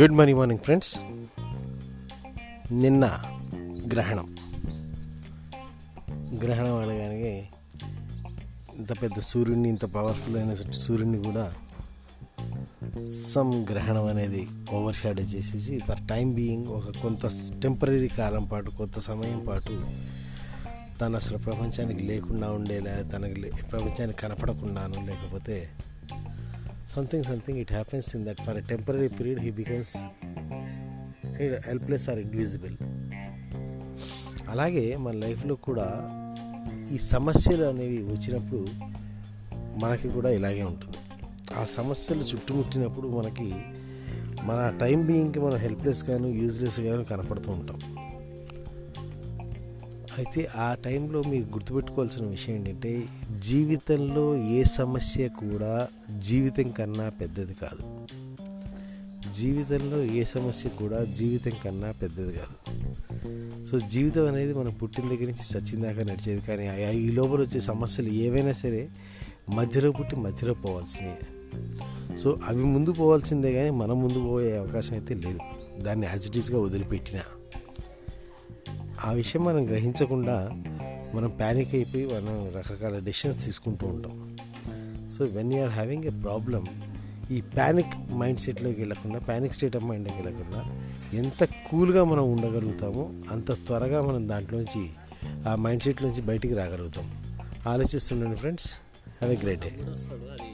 Good morning morning friends. నిన్న గ్రహణం అనగానే ఇంత పెద్ద సూర్యుడిని, ఇంత పవర్ఫుల్ అయిన సూర్యుడిని కూడా గ్రహణం అనేది ఓవర్ షాడో చేసేసి ఫర్ టైం బీయింగ్ ఒక కొంత టెంపరీ కాలం పాటు, కొంత సమయం పాటు తను అసలు ప్రపంచానికి లేకుండా ఉండేలా, తనకి ప్రపంచానికి కనపడకుండాను, లేకపోతే something it happens in that for a temporary period he becomes helpless or invisible. అలాగే మన లైఫ్లో కూడా ఈ సమస్యలు అనేవి వచ్చినప్పుడు మనకి కూడా ఇలాగే ఉంటుంది. ఆ సమస్యలు చుట్టుముట్టినప్పుడు మనకి మన టైం బీయింగ్కి మనం హెల్ప్లెస్గాను, యూజ్లెస్గాను కనపడుతూ ఉంటాం. అయితే ఆ టైంలో మీరు గుర్తుపెట్టుకోవాల్సిన విషయం ఏంటంటే, జీవితంలో ఏ సమస్య కూడా జీవితం కన్నా పెద్దది కాదు. జీవితంలో ఏ సమస్య కూడా జీవితం కన్నా పెద్దది కాదు. సో జీవితం అనేది మనం పుట్టిన దగ్గర నుంచి చచ్చిన దాకా నడిచేది, కానీ ఈ లోపల వచ్చే సమస్యలు ఏవైనా సరే మధ్యలో పుట్టి మధ్యలో పోవాల్సినవి. సో అవి ముందు పోవాల్సిందే, కానీ మనం ముందు పోయే అవకాశం అయితే లేదు. దాన్ని యాజ్ ఇట్ ఈస్గా వదిలిపెట్టినా ఆ విషయం మనం గ్రహించకుండా మనం ప్యానిక్ అయిపోయి మనం రకరకాల డెసిషన్స్ తీసుకుంటూ ఉంటాం. So when you are having a problem, ఈ ప్యానిక్ మైండ్ సెట్లోకి వెళ్ళకుండా, ప్యానిక్ స్టేట్ ఆఫ్ మైండ్కి వెళ్ళకుండా ఎంత కూల్గా మనం ఉండగలుగుతామో అంత త్వరగా మనం దాంట్లోంచి, ఆ మైండ్ సెట్లోంచి బయటికి రాగలుగుతాం. ఆలోచిస్తున్నాను friends. Have a great day.